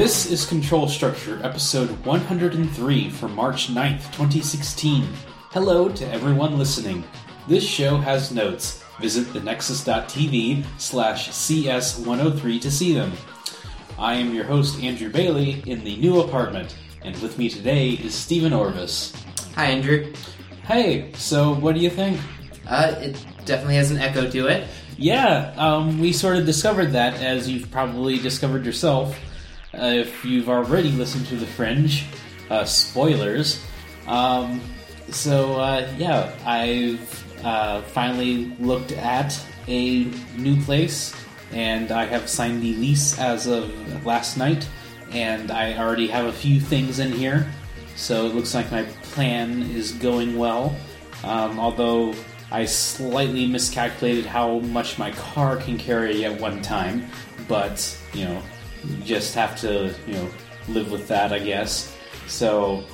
This is Control Structure, episode 103 for March 9th, 2016. Hello to everyone listening. This show has notes. Visit thenexus.tv/CS103 to see them. I am your host, Andrew Bailey, in the new apartment, and with me today is Stephen Orvis. Hi, Andrew. Hey, so what do you think? It definitely has an echo to it. Yeah, we sort of discovered that, as you've probably discovered yourself. If you've already listened to The Fringe, spoilers. So, I've finally looked at a new place, and I have signed the lease as of last night, and I already have a few things in here, so it looks like my plan is going well, although I slightly miscalculated how much my car can carry at one time, but, you know, you just have to, live with that, I guess. So,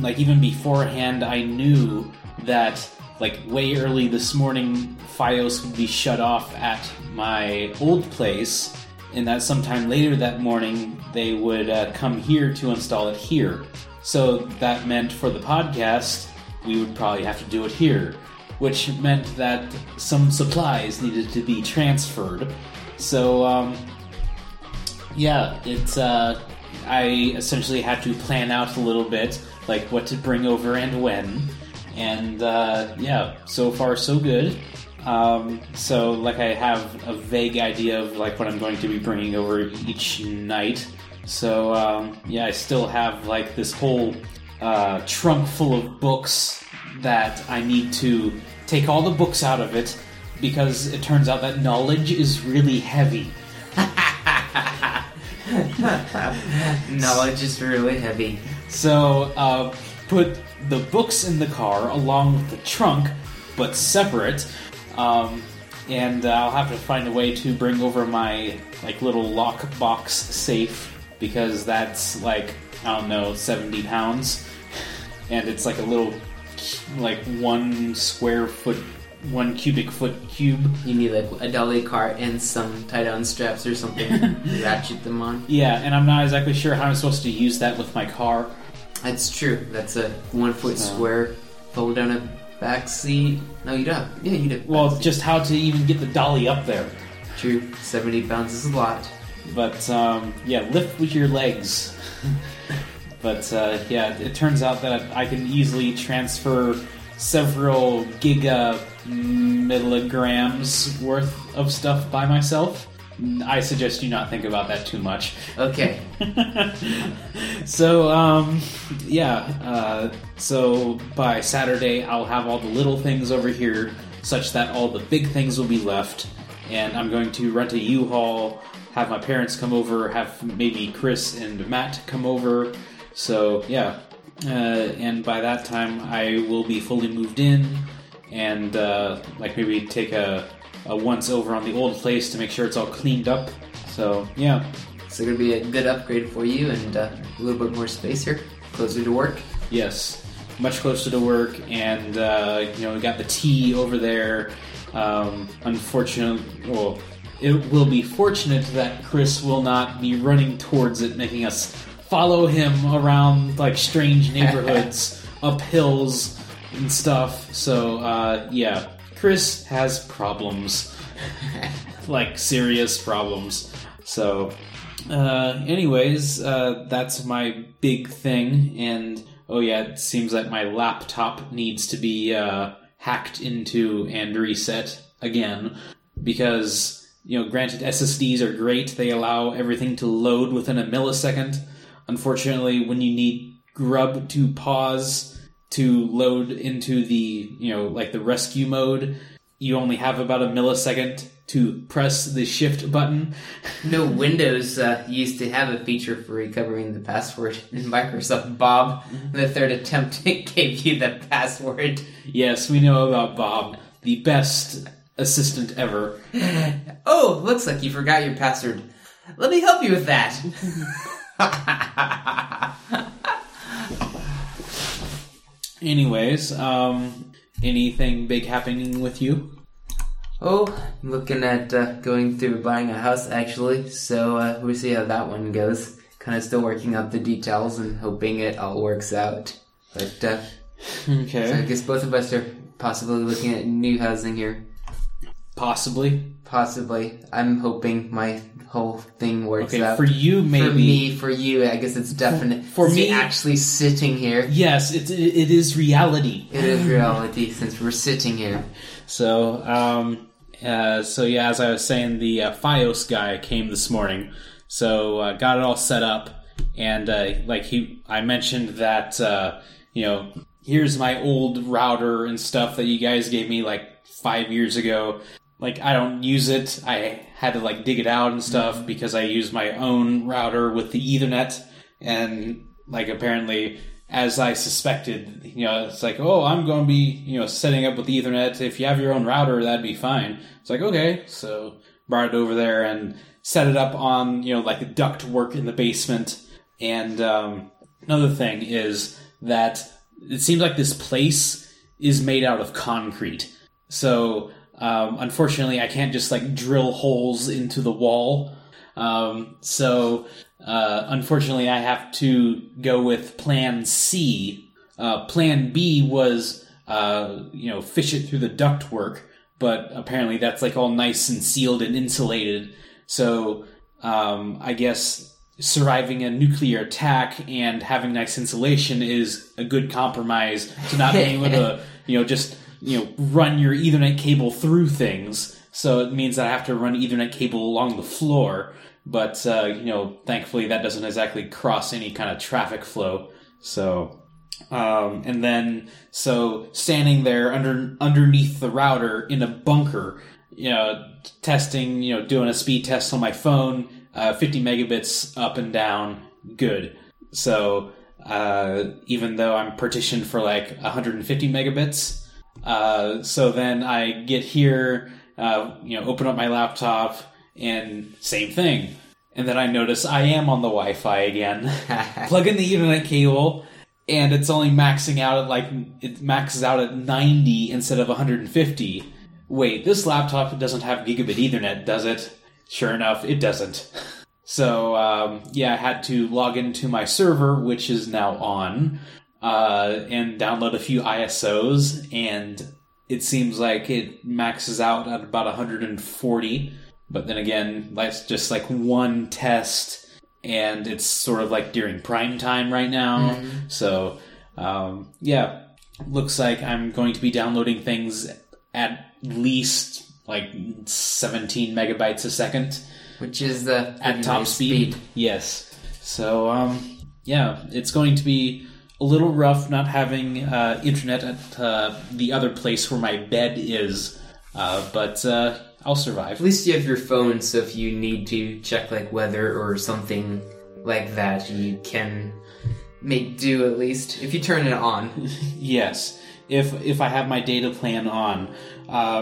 like, even beforehand, I knew that, like, way early this morning, Fios would be shut off at my old place, and that sometime later that morning, they would come here to install it here. So that meant for the podcast, we would probably have to do it here, which meant that some supplies needed to be transferred. So, yeah, it's, I essentially had to plan out a little bit, like, what to bring over and when, and, yeah, so far so good. So, like, I have a vague idea of, like, what I'm going to be bringing over each night, so, yeah, I still have, like, this whole, trunk full of books that I need to take all the books out of it, because it turns out that knowledge is really heavy. Knowledge is really heavy. So, put the books in the car along with the trunk, but separate. And I'll have to find a way to bring over my, like, little lockbox safe, because that's, like, I don't know, 70 pounds. And it's, like, a little, like, 1 square foot, 1 cubic foot cube. You need, like, a dolly cart and some tie-down straps or something. Ratchet them on. Yeah, and I'm not exactly sure how I'm supposed to use that with my car. That's true. That's a 1 foot square. Fold down a back seat. No, you don't. Yeah, you do. Well, just how to even get the dolly up there. True. 70 pounds is a lot. But, yeah, lift with your legs. But, yeah, it turns out that I can easily transfer several gigamilligrams worth of stuff by myself. I suggest you not think about that too much. Okay. So, yeah, so by Saturday I'll have all the little things over here, such that all the big things will be left, and I'm going to rent a U-Haul, have my parents come over, have maybe Chris and Matt come over, so, yeah. And by that time I will be fully moved in, and, like, maybe take a once-over on the old place to make sure it's all cleaned up. So, yeah. It's going to be a good upgrade for you, and a little bit more space here, closer to work. Yes, much closer to work, and, we got the tea over there. Unfortunately, well, it will be fortunate that Chris will not be running towards it, making us follow him around, like, strange neighborhoods, up hills and stuff. So, yeah, Chris has problems. Like, serious problems. So, anyways, that's my big thing. And, oh yeah, it seems like my laptop needs to be hacked into and reset again. Because, granted, SSDs are great. They allow everything to load within a millisecond. Unfortunately, when you need Grub to pause to load into the, the rescue mode, you only have about a millisecond to press the shift button. No, Windows used to have a feature for recovering the password in Microsoft Bob. The third attempt, it gave you the password. Yes, we know about Bob, the best assistant ever. Oh, looks like you forgot your password. Let me help you with that. Anyways, anything big happening with you? Oh, I'm looking at going through buying a house, actually, so we'll see how that one goes. kind of still working out the details and hoping it all works out. But okay. So I guess both of us are possibly looking at new housing here. Possibly. I'm hoping my whole thing works out. For you, maybe. For you, I guess it's definite. For me, actually sitting here. Yes, it is reality. It is reality since we're sitting here. So, yeah, as I was saying, the Fios guy came this morning. So, got it all set up. And, I mentioned that, here's my old router and stuff that you guys gave me, 5 years ago. I don't use it. I had to, dig it out and stuff because I use my own router with the Ethernet. And, apparently, as I suspected, it's I'm going to be, setting up with the Ethernet. If you have your own router, that'd be fine. It's okay. So, brought it over there and set it up on, the duct work in the basement. And another thing is that it seems like this place is made out of concrete. So... unfortunately, I can't just drill holes into the wall. Unfortunately, I have to go with plan C. Plan B was, fish it through the ductwork, but apparently that's all nice and sealed and insulated. So, I guess surviving a nuclear attack and having nice insulation is a good compromise to not being able to, run your Ethernet cable through things. So it means that I have to run Ethernet cable along the floor. But, thankfully that doesn't exactly cross any kind of traffic flow. So, standing there underneath the router in a bunker, testing, doing a speed test on my phone, 50 megabits up and down, good. So, even though I'm partitioned for 150 megabits, so then I get here, open up my laptop, and same thing. And then I notice I am on the Wi-Fi again. Plug in the Ethernet cable, and it's only maxing out at it maxes out at 90 instead of 150. Wait, this laptop doesn't have gigabit Ethernet, does it? Sure enough, it doesn't. So, I had to log into my server, which is now on. And download a few ISOs, and it seems like it maxes out at about 140. But then again, that's just one test, and it's sort of during prime time right now. Mm-hmm. So, looks like I'm going to be downloading things at least 17 megabytes a second, which is the at top speed. Yes. So, it's going to be a little rough not having internet at the other place where my bed is, but I'll survive. At least you have your phone, so if you need to check weather or something like that, you can make do at least, if you turn it on. Yes, if I have my data plan on.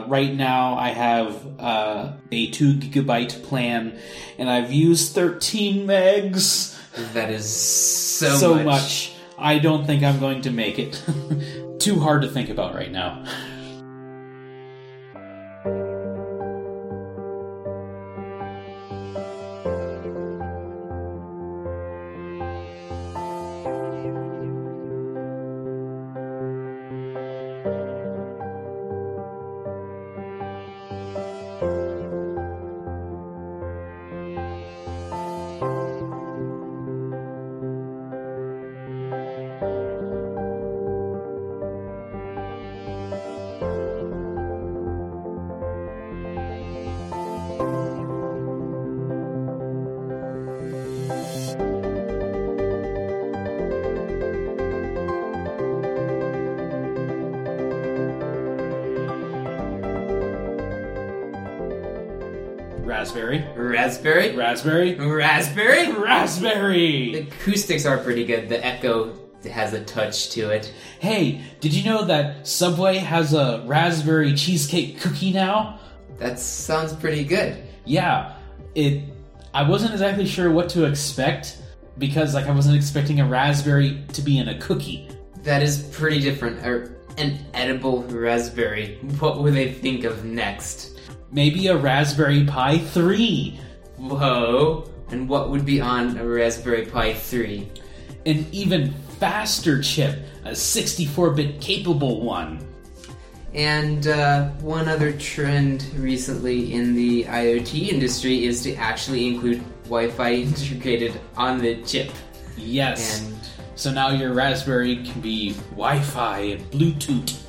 Right now I have a 2 gigabyte plan, and I've used 13 megs. That is so much. I don't think I'm going to make it. Too hard to think about right now. Raspberry. The acoustics are pretty good. The echo has a touch to it. Hey, did you know that Subway has a raspberry cheesecake cookie now? That sounds pretty good. Yeah. I wasn't exactly sure what to expect because I wasn't expecting a raspberry to be in a cookie. That is pretty different. An edible raspberry. What would they think of next? Maybe a Raspberry Pi 3. Whoa, and what would be on a Raspberry Pi 3. An even faster chip, a 64-bit capable one. And one other trend recently in the IoT industry is to actually include Wi-Fi integrated on the chip. Yes. And so now your Raspberry can be Wi-Fi and Bluetooth.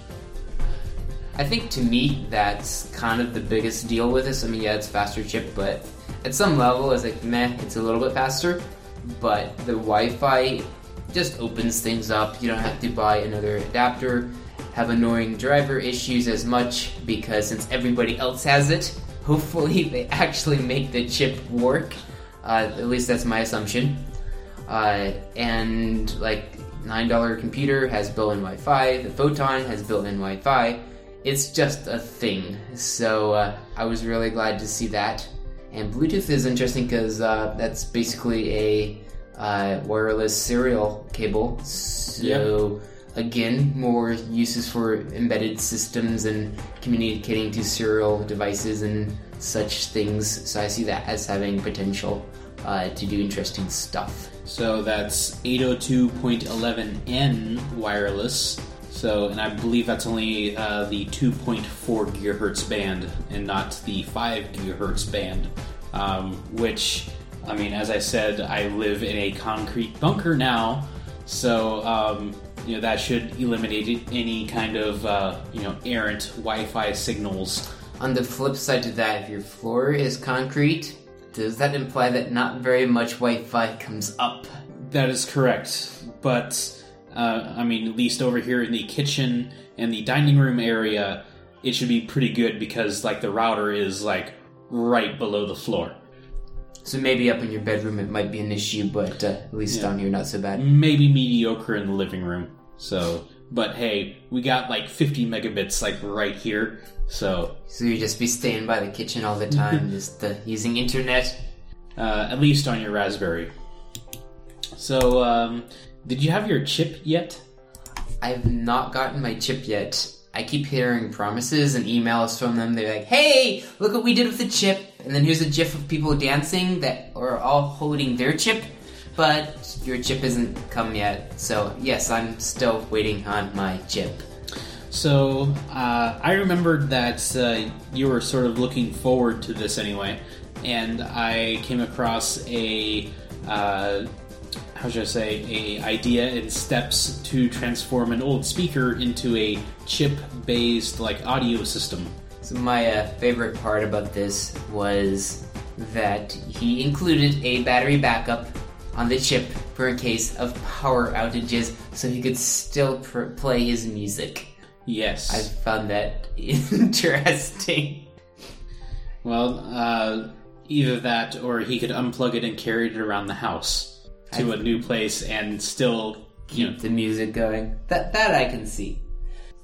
I think to me that's kind of the biggest deal with this. I mean, yeah, it's faster chip, but at some level it's like, meh, it's a little bit faster. But the Wi-Fi just opens things up. You don't have to buy another adapter, have annoying driver issues as much, because since everybody else has it, hopefully they actually make the chip work. At least that's my assumption. And like $9 computer has built-in Wi-Fi, the Photon has built-in Wi-Fi. It's just a thing, so I was really glad to see that. And Bluetooth is interesting because that's basically a wireless serial cable, so yep. Again, more uses for embedded systems and communicating to serial devices and such things, so I see that as having potential to do interesting stuff. So that's 802.11n wireless. So, and I believe that's only the 2.4 gigahertz band and not the 5 gigahertz band, which, I mean, as I said, I live in a concrete bunker now, so, you know, that should eliminate any kind of, you know, errant Wi-Fi signals. On the flip side to that, if your floor is concrete, does that imply that not very much Wi-Fi comes up? That is correct, but... I mean, at least over here in the kitchen and the dining room area, it should be pretty good because, like, the router is, like, right below the floor. So maybe up in your bedroom it might be an issue, but at least down here not so bad. Maybe mediocre in the living room. So, but hey, we got, like, 50 megabits, like, right here, so... So you just be staying by the kitchen all the time, just using internet? At least on your Raspberry. So, did you have your chip yet? I've not gotten my chip yet. I keep hearing promises and emails from them. They're like, hey, look what we did with the chip. And then here's a gif of people dancing that are all holding their chip. But your chip isn't come yet. So, yes, I'm still waiting on my chip. So, I remembered that you were sort of looking forward to this anyway. And I came across a... how should I say, a idea and steps to transform an old speaker into a chip-based, like, audio system. So my favorite part about this was that he included a battery backup on the chip for in case of power outages, so he could still play his music. Yes. I found that interesting. Well, either that or he could unplug it and carry it around the house to a new place and still keep the music going. That I can see,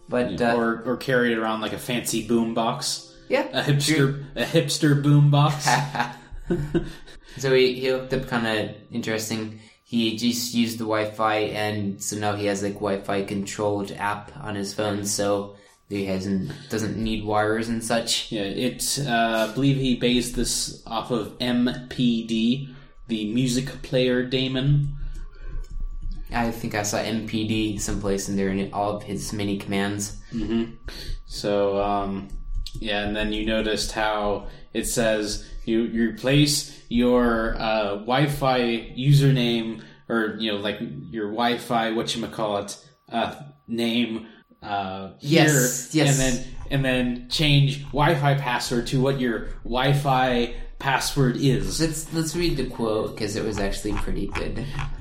but or carry it around like a fancy boom box. Yeah, a hipster boom box. So he looked up kind of interesting. He just used the Wi-Fi, and so now he has like Wi-Fi controlled app on his phone. So he doesn't need wires and such. Yeah, I believe he based this off of MPD. The music player daemon. I think I saw MPD someplace in there in all of his many commands. Mm-hmm. So, yeah, and then you noticed how it says you replace your Wi-Fi username, or, you know, like your Wi-Fi, whatchamacallit, name here. Yes. And then change Wi-Fi password to what your Wi-Fi password is. Let's read the quote because it was actually pretty good.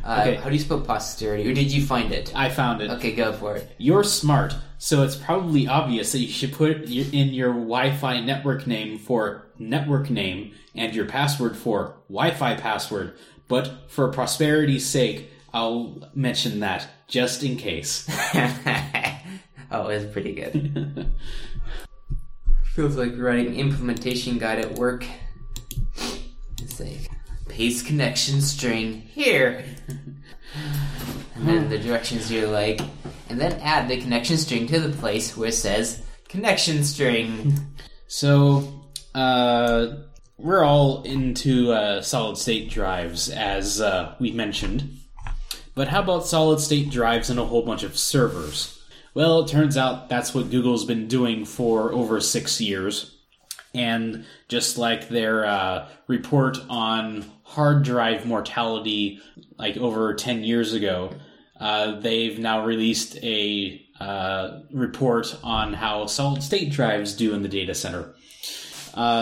Okay. How do you spell posterity? Or did you find it? I found it. Okay, go for it. You're smart, so it's probably obvious that you should put in your Wi-Fi network name for network name and your password for Wi-Fi password. But for prosperity's sake, I'll mention that just in case. Oh, it was pretty good. Feels like writing implementation guide at work. It's like, paste connection string here. And then the directions you're like, and then add the connection string to the place where it says connection string. So, we're all into solid-state drives, as we mentioned. But how about solid-state drives and a whole bunch of servers? Well, it turns out that's what Google's been doing for over 6 years. And just like their report on hard drive mortality like over 10 years ago, they've now released a report on how solid-state drives do in the data center.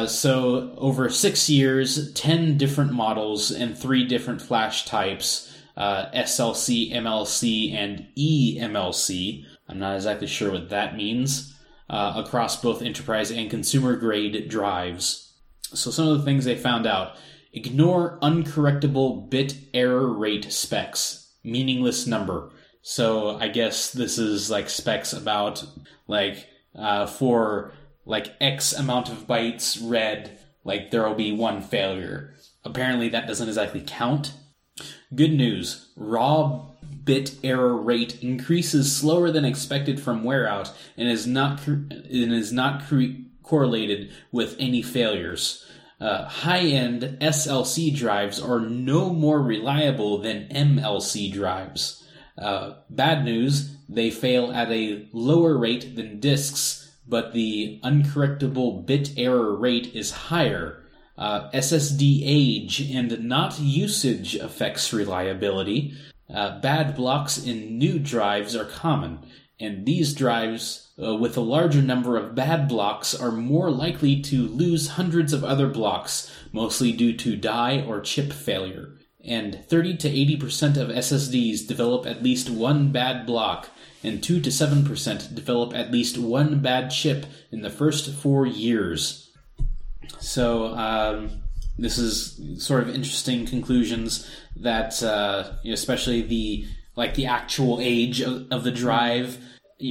So over 6 years, 10 different models and 3 different flash types, SLC, MLC, and EMLC. I'm not exactly sure what that means, across both enterprise and consumer-grade drives. So some of the things they found out. Ignore uncorrectable bit error rate specs. Meaningless number. So I guess this is like specs about like for like X amount of bytes read, like there will be one failure. Apparently that doesn't exactly count. Good news. Raw bit error rate increases slower than expected from wear out and is not correlated with any failures. High-end SLC drives are no more reliable than MLC drives. Bad news, they fail at a lower rate than disks, but the uncorrectable bit error rate is higher. SSD age and not usage affects reliability. Bad blocks in new drives are common, and these drives with a larger number of bad blocks are more likely to lose hundreds of other blocks, mostly due to die or chip failure. And 30 to 80% of SSDs develop at least one bad block, and 2 to 7% develop at least one bad chip in the first 4 years. So, this is sort of interesting conclusions that, especially the actual age of the drive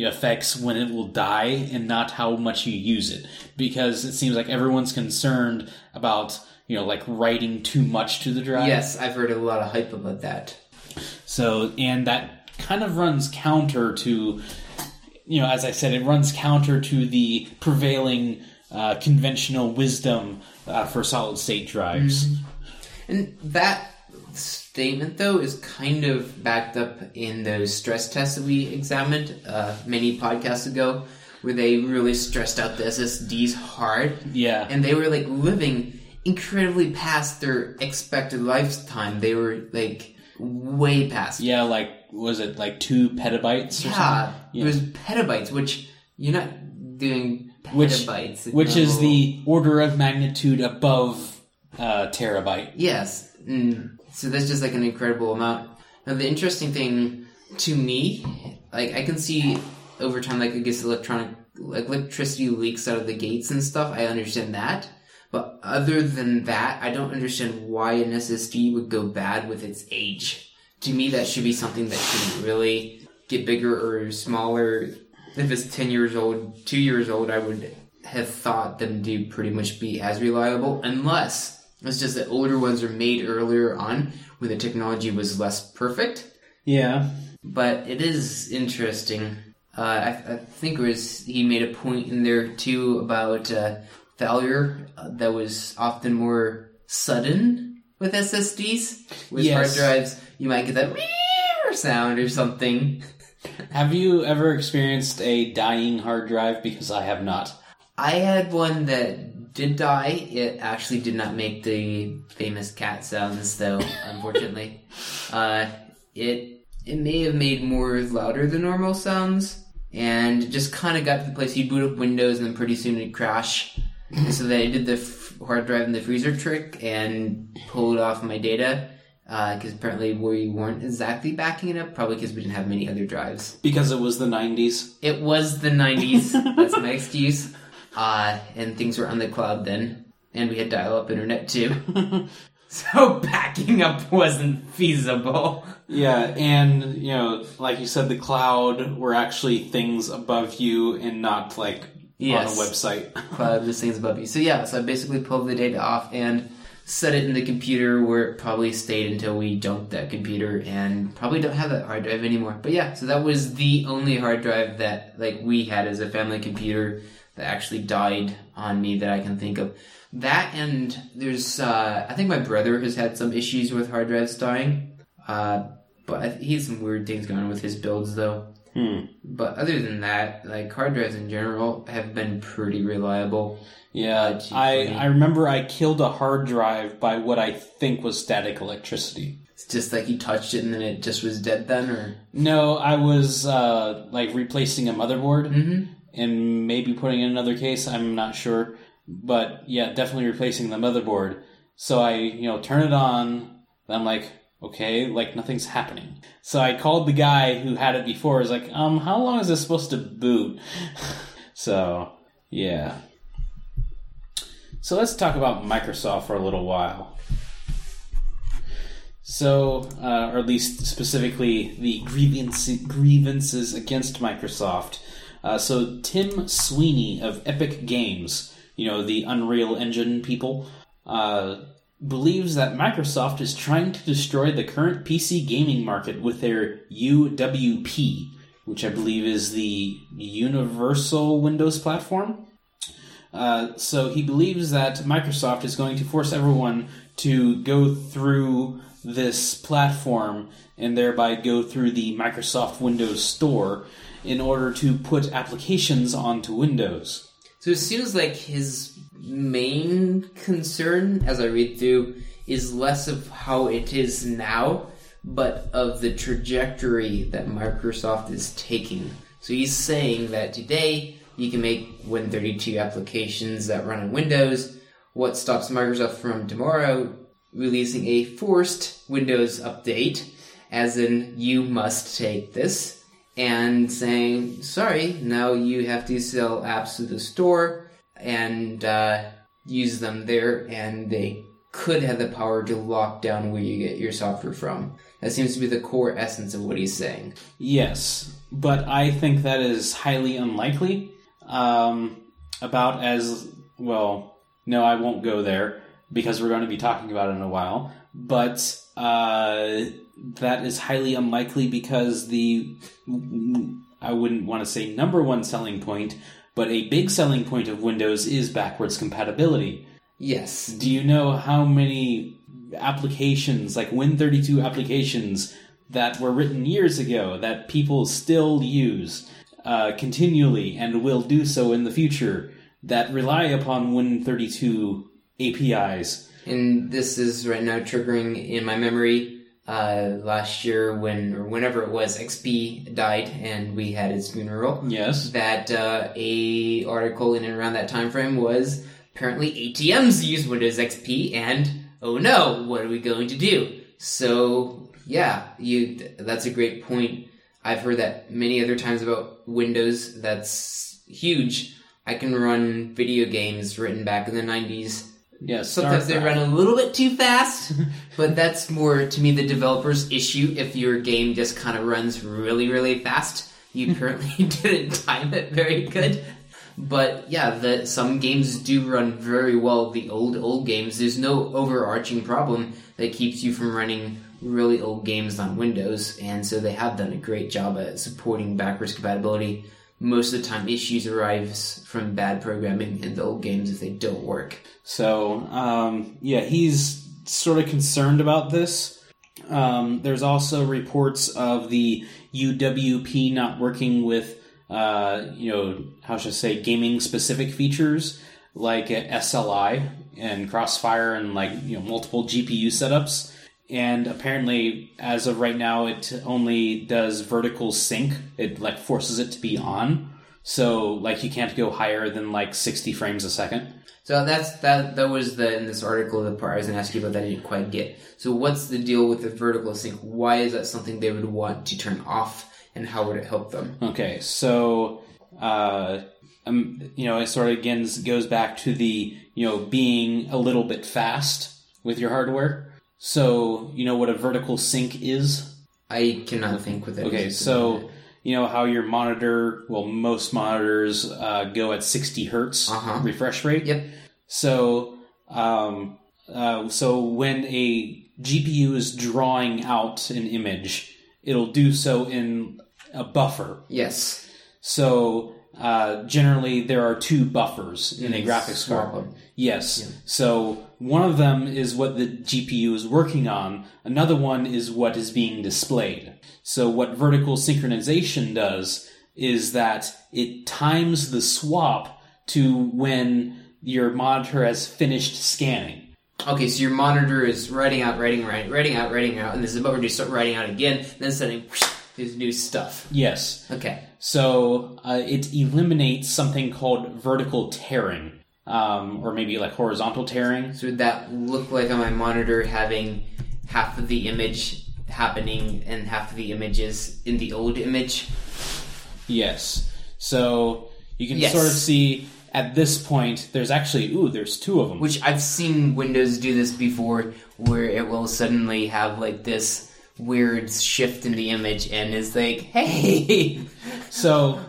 affects when it will die and not how much you use it. Because it seems like everyone's concerned about, writing too much to the drive. Yes, I've heard a lot of hype about that. So, and that kind of runs counter to, as I said, it runs counter to the prevailing conventional wisdom for solid-state drives. Mm-hmm. And that statement, though, is kind of backed up in those stress tests that we examined many podcasts ago, where they really stressed out the SSDs hard. Yeah. And they were, living incredibly past their expected lifetime. They were, way past. Yeah, was it, 2 petabytes or something? Yeah, it was petabytes, which you're not doing... Which is the order of magnitude above terabyte. Yes. So that's just an incredible amount. Now the interesting thing to me, I can see over time, it gets electricity leaks out of the gates and stuff. I understand that. But other than that, I don't understand why an SSD would go bad with its age. To me, that should be something that shouldn't really get bigger or smaller. If it's 10 years old, 2 years old, I would have thought them to pretty much be as reliable, unless it's just that older ones are made earlier on when the technology was less perfect. Yeah. But it is interesting. I think he made a point in there, too, about failure that was often more sudden with SSDs. With hard drives, you might get that sound or something. Have you ever experienced a dying hard drive? Because I have not. I had one that did die. It actually did not make the famous cat sounds, though, unfortunately. It may have made more louder than normal sounds, and it just kind of got to the place you'd boot up Windows, and then pretty soon it'd crash. And so then I did the hard drive in the freezer trick and pulled off my data. Because apparently we weren't exactly backing it up, probably because we didn't have many other drives. Because it was the 90s. It was the 90s. That's my excuse. And things were on the cloud then. And we had dial-up internet too. So backing up wasn't feasible. Yeah, and, like you said, the cloud were actually things above you and not, on a website. Cloud was things above you. So, so I basically pulled the data off and... set it in the computer where it probably stayed until we dumped that computer and probably don't have that hard drive anymore. But so that was the only hard drive that we had as a family computer that actually died on me that I can think of. That, and there's, I think my brother has had some issues with hard drives dying. But he has some weird things going on with his builds, though. But other than that, like, hard drives in general have been pretty reliable. Yeah, I remember I killed a hard drive by what I think was static electricity. It's just like you touched it and then it just was dead then, or? No, I was, like, replacing a motherboard and maybe putting in another case. I'm not sure. But, yeah, definitely replacing the motherboard. So I, turn it on, and I'm like, okay, like, nothing's happening. So I called the guy who had it before. I was like, how long is this supposed to boot? So, yeah. So let's talk about Microsoft for a little while. So, or at least specifically the grievances against Microsoft. So Tim Sweeney of Epic Games, the Unreal Engine people, believes that Microsoft is trying to destroy the current PC gaming market with their UWP, which I believe is the Universal Windows Platform. So he believes that Microsoft is going to force everyone to go through this platform and thereby go through the Microsoft Windows Store in order to put applications onto Windows. So it seems like his main concern, as I read through, is less of how it is now, but of the trajectory that Microsoft is taking. So he's saying that today you can make Win32 applications that run on Windows. What stops Microsoft from tomorrow releasing a forced Windows update, as in you must take this, and saying, sorry, now you have to sell apps to the store and use them there, and they could have the power to lock down where you get your software from. That seems to be the core essence of what he's saying. Yes, but I think that is highly unlikely. About as... Well, no, I won't go there, because we're going to be talking about it in a while. But that is highly unlikely because the... I wouldn't want to say number one selling point, but a big selling point of Windows is backwards compatibility. Yes. Do you know how many applications, like Win32 applications, that were written years ago that people still use continually and will do so in the future that rely upon Win32 APIs? And this is right now triggering in my memory last year whenever it was, XP died and we had its funeral. Yes. That a article in and around that time frame was apparently ATMs use Windows XP, and oh no, what are we going to do? So yeah, that's a great point. I've heard that many other times about Windows. That's huge. I can run video games written back in the 90s. Yeah, sometimes they run a little bit too fast, but that's more, to me, the developer's issue. If your game just kind of runs really, really fast, you apparently didn't time it very good. But yeah, some games do run very well, the old games. There's no overarching problem that keeps you from running really old games on Windows, and so they have done a great job at supporting backwards compatibility. Most of the time, issues arise from bad programming in the old games if they don't work. So, yeah, he's sort of concerned about this. There's also reports of the UWP not working with, how should I say, gaming-specific features like SLI and Crossfire and, multiple GPU setups. And apparently, as of right now, it only does vertical sync. It, forces it to be on. So, you can't go higher than, 60 frames a second. So that was in this article, the part I was going to ask you about that I didn't quite get. So what's the deal with the vertical sync? Why is that something they would want to turn off, and how would it help them? Okay, so, it sort of, again, goes back to the, being a little bit fast with your hardware. So, you know what a vertical sync is? I cannot think with it. Okay, so, how your monitor, most monitors go at 60 hertz refresh rate? Yep. So, so when a GPU is drawing out an image, it'll do so in a buffer. Yes. So, generally there are two buffers in a graphics card. Yes. Yeah. So one of them is what the GPU is working on. Another one is what is being displayed. So what vertical synchronization does is that it times the swap to when your monitor has finished scanning. Okay, so your monitor is writing out, and this is about where you start writing out again, then sending this new stuff. Yes. Okay. So it eliminates something called vertical tearing, or maybe like horizontal tearing. So would that look like on my monitor having half of the image happening and half of the images in the old image? Yes. So you can sort of see... At this point, there's actually, there's two of them. Which I've seen Windows do this before, where it will suddenly have, like, this weird shift in the image, and is like, hey! So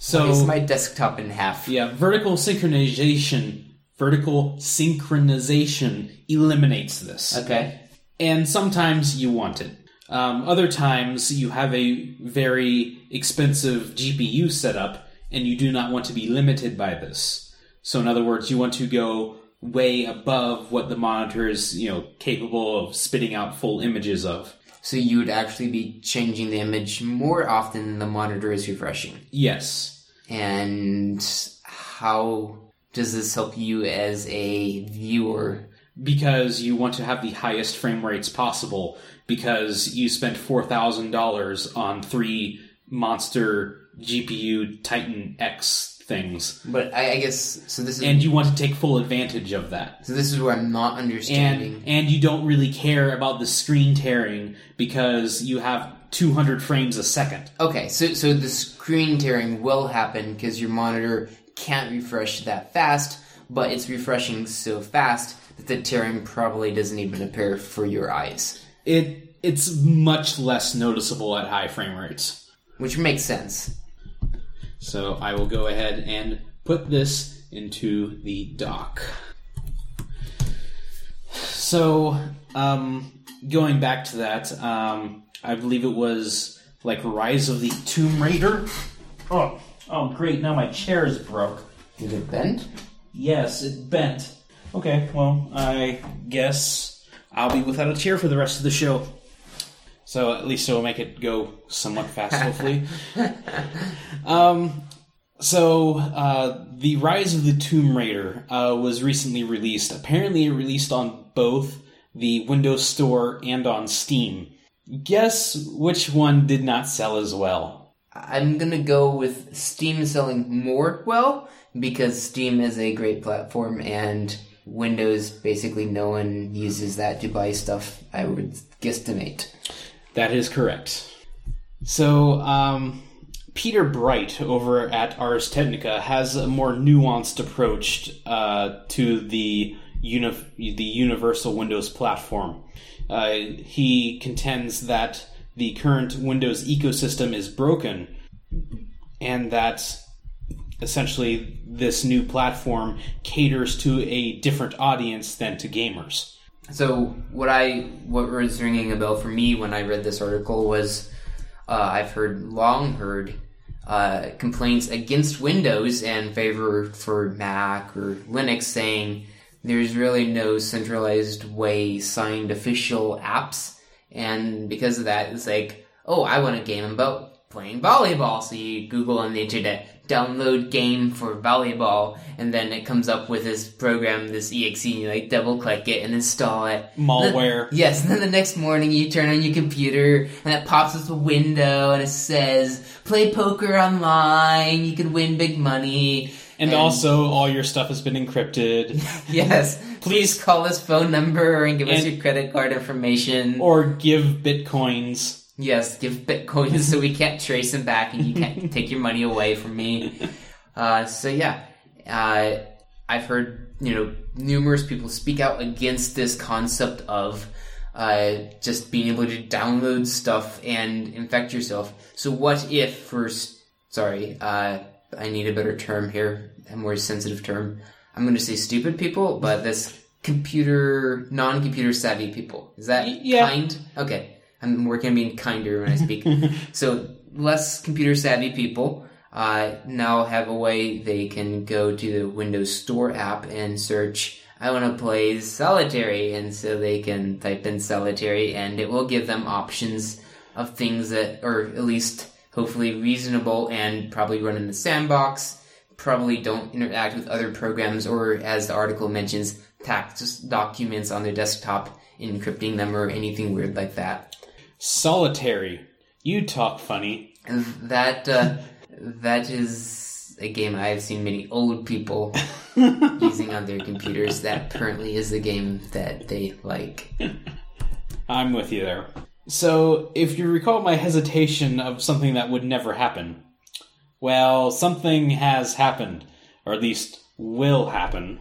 is my desktop in half? Yeah, vertical synchronization eliminates this. Okay. And sometimes you want it. Other times, you have a very expensive GPU setup, and you do not want to be limited by this. So in other words, you want to go way above what the monitor is, capable of spitting out full images of. So you would actually be changing the image more often than the monitor is refreshing. Yes. And how does this help you as a viewer? Because you want to have the highest frame rates possible, because you spent $4,000 on three monster GPU Titan X things. But I guess so. This is, and you want to take full advantage of that. So this is where I'm not understanding. And you don't really care about the screen tearing because you have 200 frames a second. Okay, so the screen tearing will happen because your monitor can't refresh that fast, but it's refreshing so fast that the tearing probably doesn't even appear for your eyes. It's much less noticeable at high frame rates, which makes sense. So I will go ahead and put this into the dock. So going back to that, I believe it was like Rise of the Tomb Raider. Oh, great. Now my chair is broke. Did it bend? Yes, it bent. Okay, well, I guess I'll be without a chair for the rest of the show. So at least it'll make it go somewhat fast, hopefully. The Rise of the Tomb Raider was recently released. Apparently it released on both the Windows Store and on Steam. Guess which one did not sell as well? I'm going to go with Steam selling more well, because Steam is a great platform, and Windows, basically no one uses that to buy stuff, I would guesstimate. That is correct. So, Peter Bright over at Ars Technica has a more nuanced approach to the Universal Windows platform. He contends that the current Windows ecosystem is broken, and that essentially this new platform caters to a different audience than to gamers. So what was ringing a bell for me when I read this article was I've long heard complaints against Windows and favor for Mac or Linux, saying there's really no centralized way signed official apps, and because of that it's like, oh, I want a game about playing volleyball, so you Google on the internet download game for volleyball, and then it comes up with this program, this exe, and you like double click it and install it. Malware. And then the next morning you turn on your computer and it pops up a window and it says play poker online, you can win big money. And also all your stuff has been encrypted. Yes. Please call this phone number and give us your credit card information. Or give bitcoins. Yes, give bitcoins so we can't trace them back and you can't take your money away from me. I've heard, numerous people speak out against this concept of just being able to download stuff and infect yourself. So what if I need a better term here, a more sensitive term. I'm going to say stupid people, but that's non-computer savvy people. Is that kind? Okay. I'm working on being kinder when I speak. So less computer savvy people now have a way they can go to the Windows Store app and search, I want to play solitary, and so they can type in solitary, and it will give them options of things that are at least hopefully reasonable and probably run in the sandbox, probably don't interact with other programs, or as the article mentions, text documents on their desktop, encrypting them or anything weird like that. Solitary. You talk funny. That is a game I've seen many old people using on their computers. That currently is the game that they like. I'm with you there. So, if you recall my hesitation of something that would never happen, well, something has happened, or at least will happen.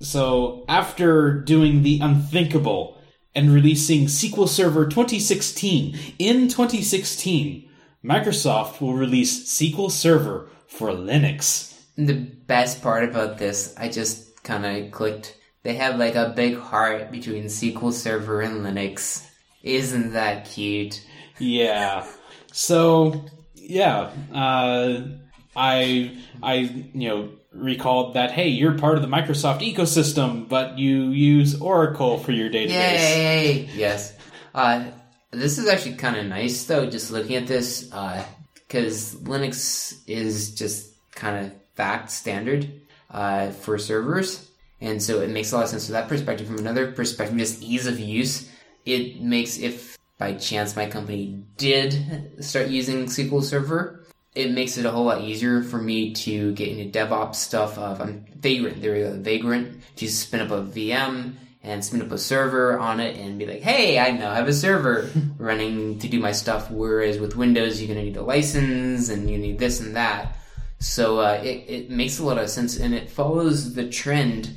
So, after doing the unthinkable and releasing SQL Server 2016, in 2016, Microsoft will release SQL Server for Linux. The best part about this, I just kind of clicked. They have like a big heart between SQL Server and Linux. Isn't that cute? Yeah. So, yeah. I recalled that, hey, you're part of the Microsoft ecosystem, but you use Oracle for your database. Yay! Yes. This is actually kind of nice, though, just looking at this, because Linux is just kind of fact standard for servers, and so it makes a lot of sense from that perspective. From another perspective, just ease of use, it makes, if by chance my company did start using SQL Server, it makes it a whole lot easier for me to get into DevOps stuff of Vagrant, to spin up a VM, and spin up a server on it and be like, hey, I now have a server running to do my stuff. Whereas with Windows, you're going to need a license and you need this and that. So it makes a lot of sense, and it follows the trend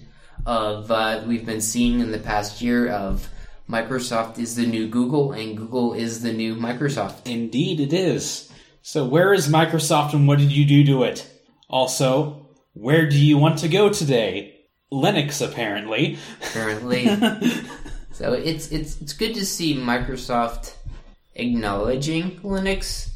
of we've been seeing in the past year of Microsoft is the new Google and Google is the new Microsoft. Indeed it is. So where is Microsoft and what did you do to it? Also, where do you want to go today? Linux, apparently. So it's good to see Microsoft acknowledging Linux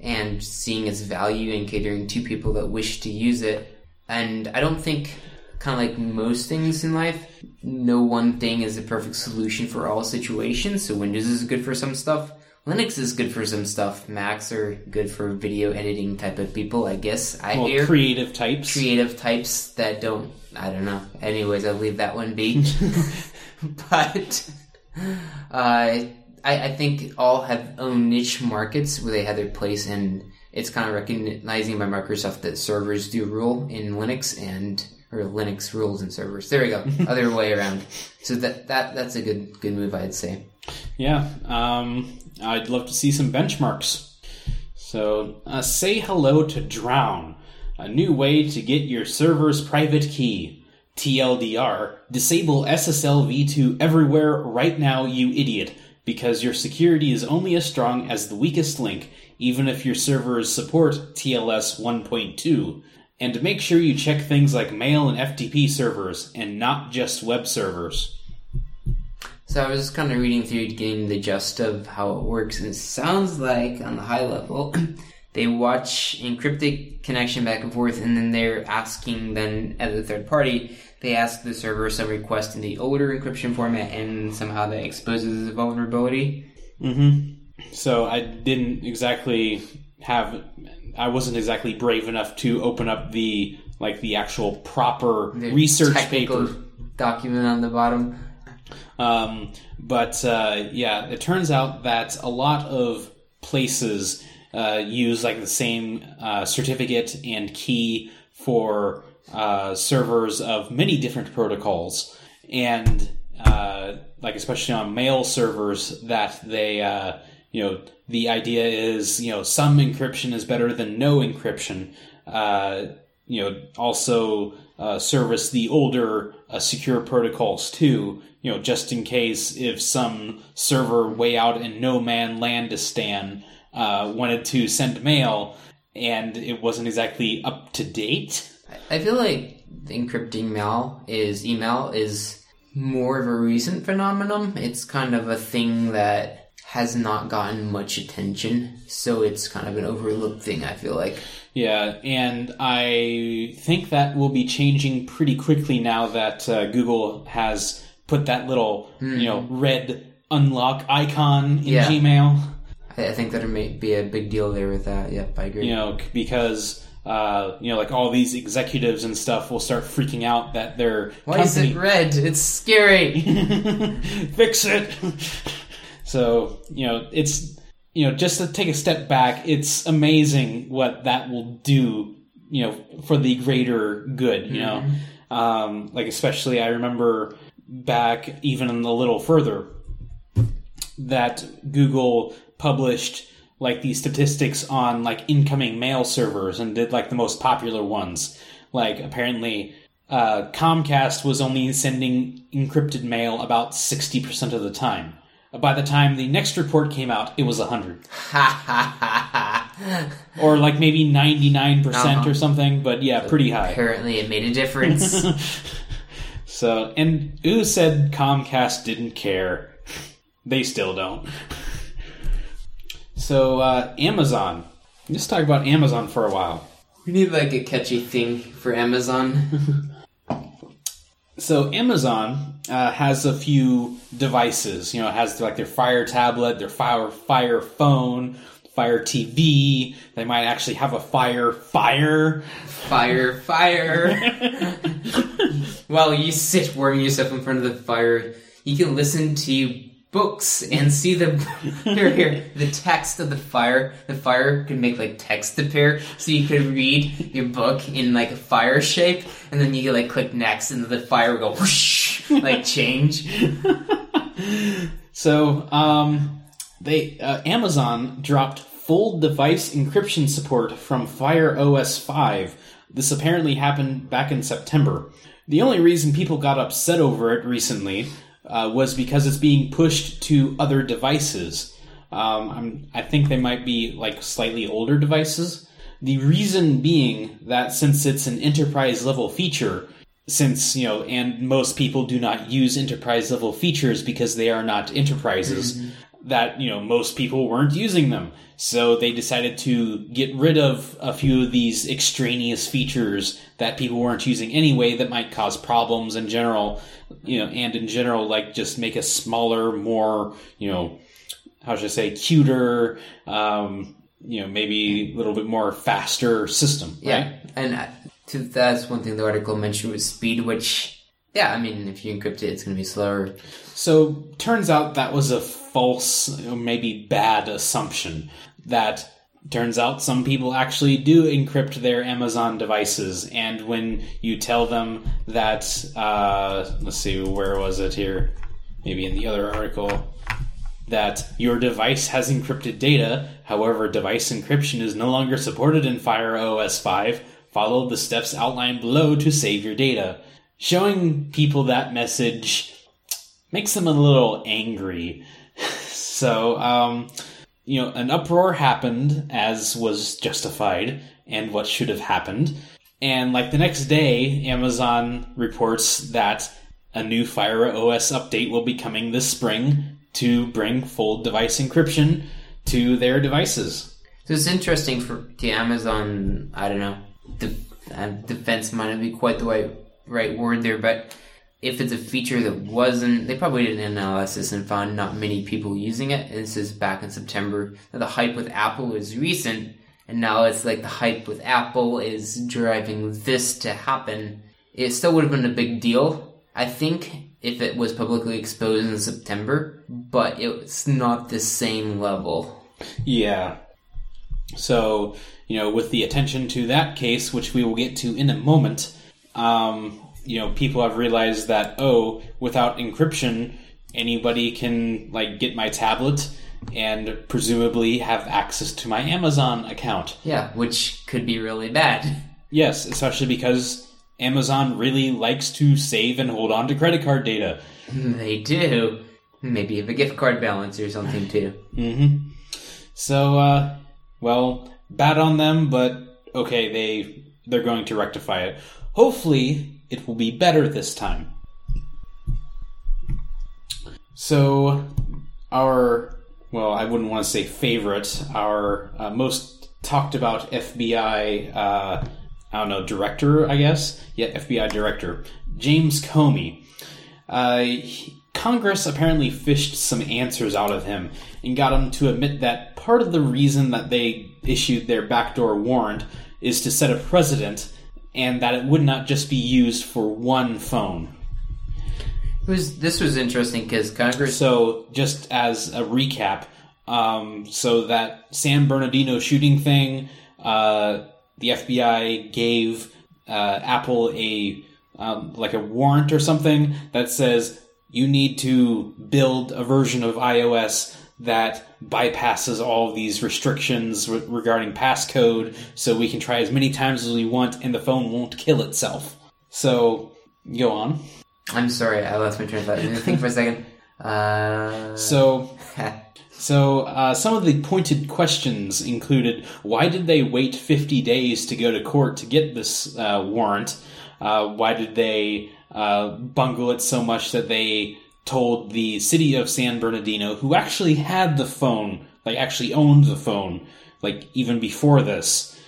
and seeing its value and catering to people that wish to use it. And I don't think, kind of like most things in life, no one thing is the perfect solution for all situations. So Windows is good for some stuff. Linux is good for some stuff. Macs are good for video editing type of people, I guess. I hear creative types. Creative types that don't... I don't know. Anyways, I'll leave that one be. But I think all have own niche markets where they have their place, and it's kind of recognizing by Microsoft that servers do rule in Linux or Linux rules in servers. There we go. Other way around. So that's a good move, I'd say. Yeah, I'd love to see some benchmarks. So, say hello to Drown, a new way to get your server's private key. TLDR, disable SSLv2 everywhere right now, you idiot, because your security is only as strong as the weakest link, even if your servers support TLS 1.2. And make sure you check things like mail and FTP servers, and not just web servers. So I was just kind of reading through, getting the gist of how it works, and it sounds like, on the high level, they watch encrypted connection back and forth, and then they're asking, then as a third party, they ask the server some request in the older encryption format, and somehow that exposes the vulnerability. Mm-hmm. So I wasn't exactly brave enough to open up the actual proper research paper document on the bottom. But it turns out that a lot of places use the same certificate and key for servers of many different protocols, and especially on mail servers, that they the idea is some encryption is better than no encryption. Also service the older secure protocols too. Just in case if some server way out in no man Landistan wanted to send mail and it wasn't exactly up to date. I feel like encrypting email is more of a recent phenomenon. It's kind of a thing that has not gotten much attention, so it's kind of an overlooked thing, I feel like. Yeah, and I think that will be changing pretty quickly now that Google has put that little, red unlock icon in Gmail. I think that it may be a big deal there with that. Yep, I agree. Because... like all these executives and stuff will start freaking out that their Why is it red? It's scary. Fix it. So, it's, just to take a step back, it's amazing what that will do, for the greater good, mm-hmm. Especially I remember back even a little further that Google published these statistics on, incoming mail servers and did, the most popular ones. Apparently, Comcast was only sending encrypted mail about 60% of the time. By the time the next report came out, it was 100. Or, maybe 99% or something, but, yeah, pretty high. Apparently, it made a difference. So, and who said Comcast didn't care? They still don't. So, Amazon. Let's talk about Amazon for a while. We need, a catchy thing for Amazon. So, Amazon has a few devices. It has, their Fire tablet, their Fire phone, Fire TV. They might actually have a Fire. While you sit warming yourself in front of the fire, you can listen to books and see the text of the fire. The fire could make text appear, so you could read your book in a fire shape, and then you could click next, and the fire would go whoosh, change. So they Amazon dropped full device encryption support from Fire OS 5. This apparently happened back in September. The only reason people got upset over it recently was because it's being pushed to other devices. I think they might be slightly older devices. The reason being that since it's an enterprise level feature, since, and most people do not use enterprise level features because they are not enterprises, mm-hmm. that, most people weren't using them. So they decided to get rid of a few of these extraneous features that people weren't using anyway that might cause problems in general. Just make a smaller, more, cuter, maybe a little bit more faster system, right? Yeah, and that's one thing the article mentioned was speed, which, if you encrypt it, it's going to be slower. So, turns out that was a false, maybe bad assumption. That turns out some people actually do encrypt their Amazon devices, and when you tell them that, let's see, where was it here? Maybe in the other article, that your device has encrypted data, however, device encryption is no longer supported in Fire OS 5, follow the steps outlined below to save your data. Showing people that message makes them a little angry. So, an uproar happened, as was justified, and what should have happened. And, the next day, Amazon reports that a new Fire OS update will be coming this spring to bring full device encryption to their devices. So it's interesting for the Amazon, I don't know, defense might not be quite the right word there, but if it's a feature that wasn't, they probably did an analysis and found not many people using it. And this is back in September. The hype with Apple is recent, and now it's the hype with Apple is driving this to happen. It still would have been a big deal, I think, if it was publicly exposed in September, but it's not the same level. Yeah. So, with the attention to that case, which we will get to in a moment, people have realized that, without encryption, anybody can, get my tablet and presumably have access to my Amazon account. Yeah, which could be really bad. Yes, especially because Amazon really likes to save and hold on to credit card data. They do. Maybe have a gift card balance or something, too. Mm-hmm. So, bad on them, but, okay, they're going to rectify it. Hopefully, it will be better this time. So, our well, I wouldn't want to say favorite, our most talked about FBI, director, I guess. Yeah, FBI director, James Comey. Congress apparently fished some answers out of him and got him to admit that part of the reason that they issued their backdoor warrant is to set a precedent, and that it would not just be used for one phone. This was interesting because Congress... So, just as a recap, so that San Bernardino shooting thing, the FBI gave Apple a warrant or something that says you need to build a version of iOS that bypasses all of these restrictions regarding passcode, so we can try as many times as we want, and the phone won't kill itself. So, go on. I'm sorry, I lost my train of thought. Think for a second. Some of the pointed questions included: why did they wait 50 days to go to court to get this warrant? Why did they bungle it so much that they told the city of San Bernardino, who actually had the phone, like actually owned the phone, like even before this,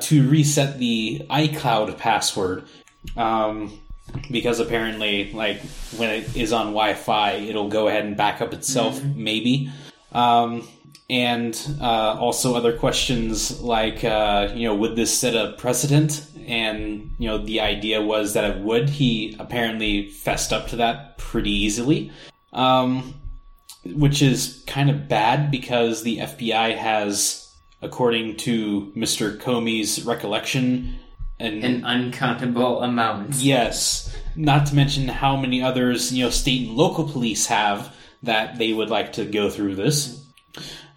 to reset the iCloud password, because apparently, like, when it is on Wi-Fi, it'll go ahead and back up itself, maybe. And also other questions like, would this set a precedent? And, the idea was that it would. He apparently fessed up to that pretty easily, which is kind of bad because the FBI has, according to Mr. Comey's recollection... An uncountable amount. Yes. Not to mention how many others, state and local police have that they would like to go through this.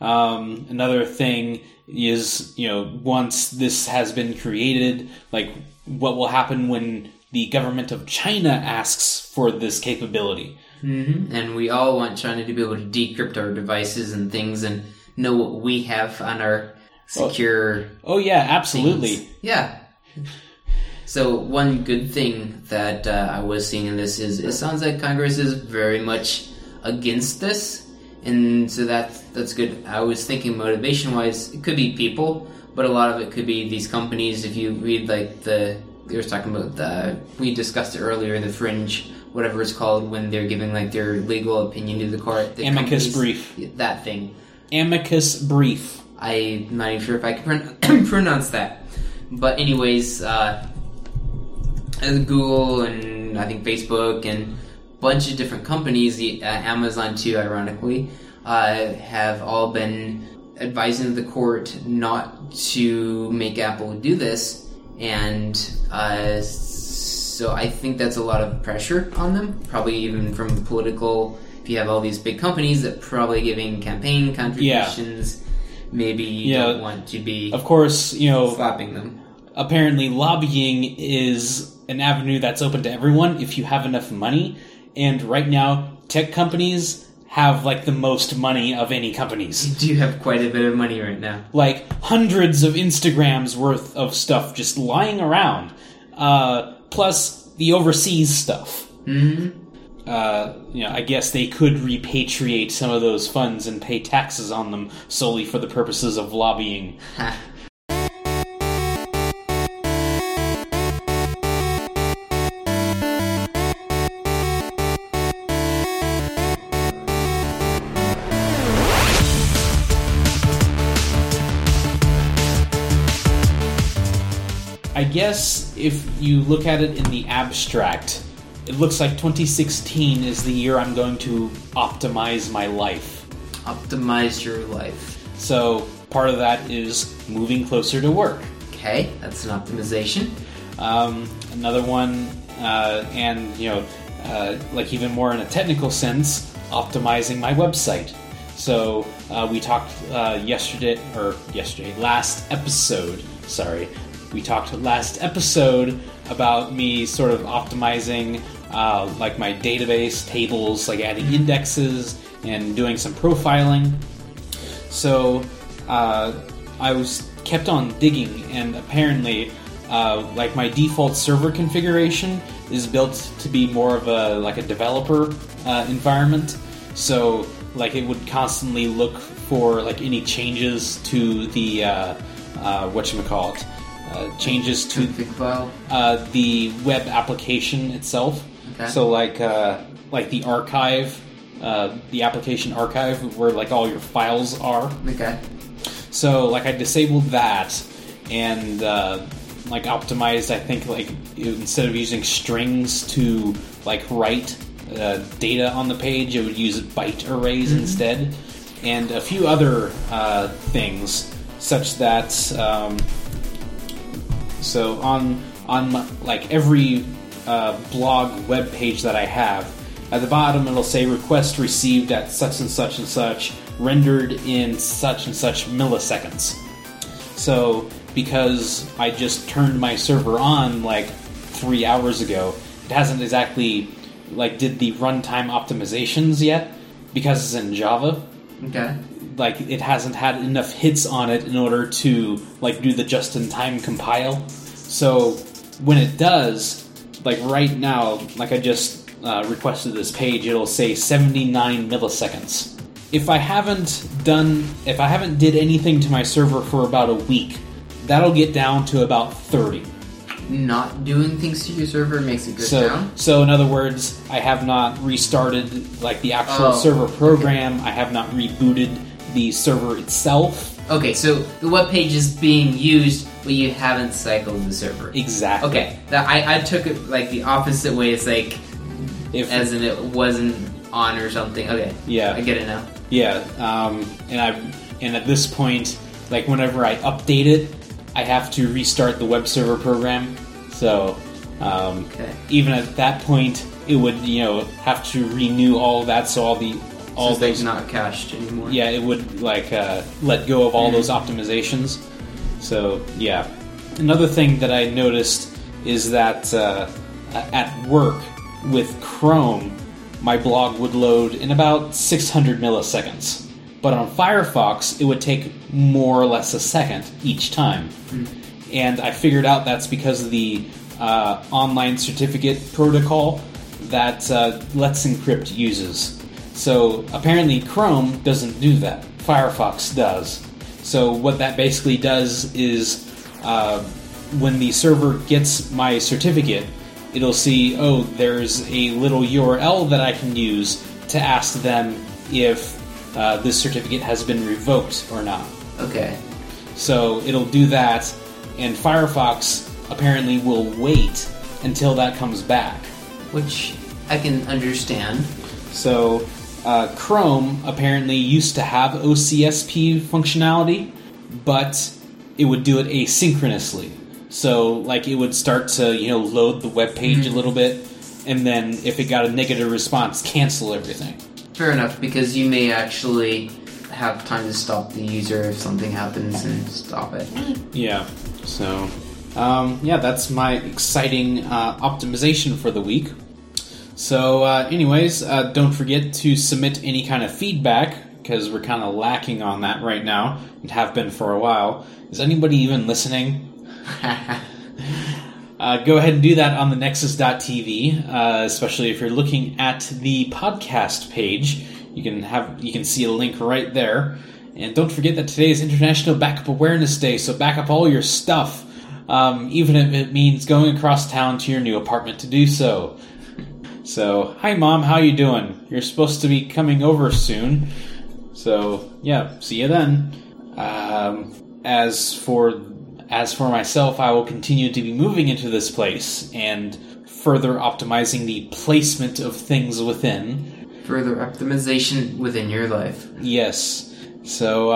Another thing is, once this has been created, like, what will happen when the government of China asks for this capability? Mm-hmm. And we all want China to be able to decrypt our devices and things and know what we have on our secure... Oh yeah, absolutely. Things. Yeah. So one good thing that I was seeing in this is it sounds like Congress is very much against this, and so that's good. I was thinking motivation-wise, it could be people, but a lot of it could be these companies. If you read we discussed it earlier, The Fringe, whatever it's called, when they're giving like their legal opinion to the court. The Amicus Brief. That thing. Amicus Brief. I'm not even sure if I can pronounce that. But anyways, Google and I think Facebook and a bunch of different companies, Amazon too, ironically, have all been advising the court not to make Apple do this. And so I think that's a lot of pressure on them, probably even from political. If you have all these big companies that probably giving campaign contributions... Yeah. Maybe you don't want to be, of course, slapping them. Apparently, lobbying is an avenue that's open to everyone if you have enough money. And right now, tech companies have like the most money of any companies. You do have quite a bit of money right now. Like hundreds of Instagrams worth of stuff just lying around. Plus the overseas stuff. Mm-hmm. I guess they could repatriate some of those funds and pay taxes on them solely for the purposes of lobbying. I guess if you look at it in the abstract... It looks like 2016 is the year I'm going to optimize my life. Optimize your life. So part of that is moving closer to work. Okay, that's an optimization. Another one, like even more in a technical sense, optimizing my website. So we talked last episode about me sort of optimizing like my database tables, like adding indexes and doing some profiling. So I was kept on digging, and apparently like my default server configuration is built to be more of a developer environment. So Like, it would constantly look for, like, any changes to the, whatchamacallit, changes to the web application itself. Okay. So, like the archive, the application archive, where, like, all your files are. Okay. So, like, I disabled that and, like, optimized, I think, like, instead of using strings to, like, write data on the page, it would use byte arrays instead, and a few other things, such that so on like every blog web page that I have, at the bottom it'll say request received at such and such and such, rendered in such and such milliseconds. So because I just turned my server on like 3 hours ago, it hasn't exactly like did the runtime optimizations yet, because it's in Java. Okay. Like, it hasn't had enough hits on it in order to, like, do the just-in-time compile. So when it does, like, right now, like, I just requested this page, it'll say 79 milliseconds. If I haven't did anything to my server for about a week, that'll get down to about 30. Not doing things to your server makes it go down? So, in other words, I have not restarted, like, the actual server program. Okay. I have not rebooted the server itself. Okay, so the web page is being used, but you haven't cycled the server. Exactly. Okay, I took it, like, the opposite way. It's like, as in it wasn't on or something. Okay, yeah, I get it now. Yeah, and at this point, like, whenever I update it, I have to restart the web server program, so even at that point, it would have to renew all that. So all those not cached anymore. Yeah, it would let go of all those optimizations. So yeah, another thing that I noticed is that at work with Chrome, my blog would load in about 600 milliseconds. But on Firefox, it would take more or less a second each time. And I figured out that's because of the online certificate protocol that Let's Encrypt uses. So apparently Chrome doesn't do that. Firefox does. So what that basically does is when the server gets my certificate, it'll see, oh, there's a little URL that I can use to ask them if this certificate has been revoked or not. Okay. So it'll do that, and Firefox apparently will wait until that comes back. Which I can understand. So Chrome apparently used to have OCSP functionality, but it would do it asynchronously. So like it would start to load the web page a little bit, and then if it got a negative response, cancel everything. Fair enough, because you may actually have time to stop the user if something happens and stop it. Yeah, so, that's my exciting optimization for the week. So, anyways, don't forget to submit any kind of feedback, because we're kind of lacking on that right now, and have been for a while. Is anybody even listening? Go ahead and do that on TheNexus.tv, especially if you're looking at the podcast page. You can see a link right there. And don't forget that today is International Backup Awareness Day, so back up all your stuff, even if it means going across town to your new apartment to do so. So, hi Mom, how you doing? You're supposed to be coming over soon. So, yeah, see you then. As for myself, I will continue to be moving into this place and further optimizing the placement of things within. Further optimization within your life. Yes. So,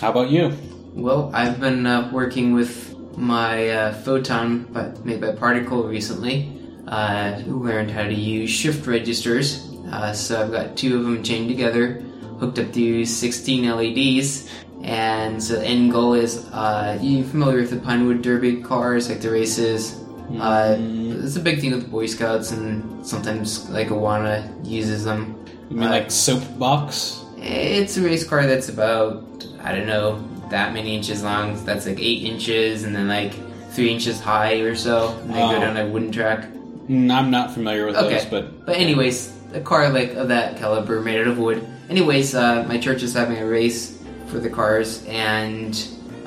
how about you? Well, I've been working with my Photon, made by Particle recently. Learned how to use shift registers. So I've got two of them chained together, hooked up to 16 LEDs. And so the end goal is, you're familiar with the Pinewood Derby cars, like the races. It's a big thing with the Boy Scouts, and sometimes, like, Awana uses them. You mean like Soapbox? It's a race car that's about, I don't know, that many inches long. That's like 8 inches and then like 3 inches high or so. And they go down a wooden track. I'm not familiar with those, but anyways, a car like of that caliber made out of wood. Anyways, my church is having a race for the cars, and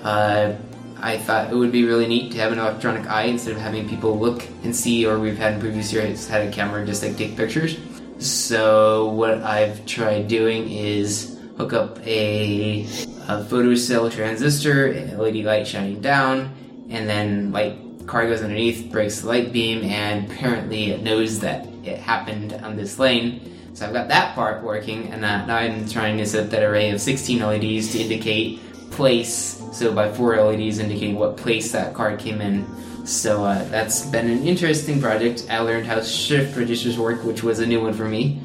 I thought it would be really neat to have an electronic eye instead of having people look and see, or we've had in previous years had a camera just like take pictures. So what I've tried doing is hook up a photocell transistor, an LED light shining down, and then light car goes underneath, breaks the light beam, and apparently it knows that it happened on this lane. So I've got that part working, and now I'm trying to set that array of 16 LEDs to indicate place, so by 4 LEDs indicating what place that car came in. So that's been an interesting project. I learned how shift registers work, which was a new one for me.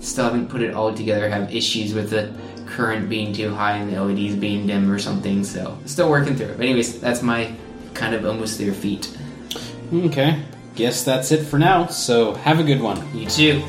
Still haven't put it all together. I have issues with the current being too high and the LEDs being dim or something, so still working through it. But anyways, that's my kind of almost their feet. Okay. Guess that's it for now, so have a good one. You too.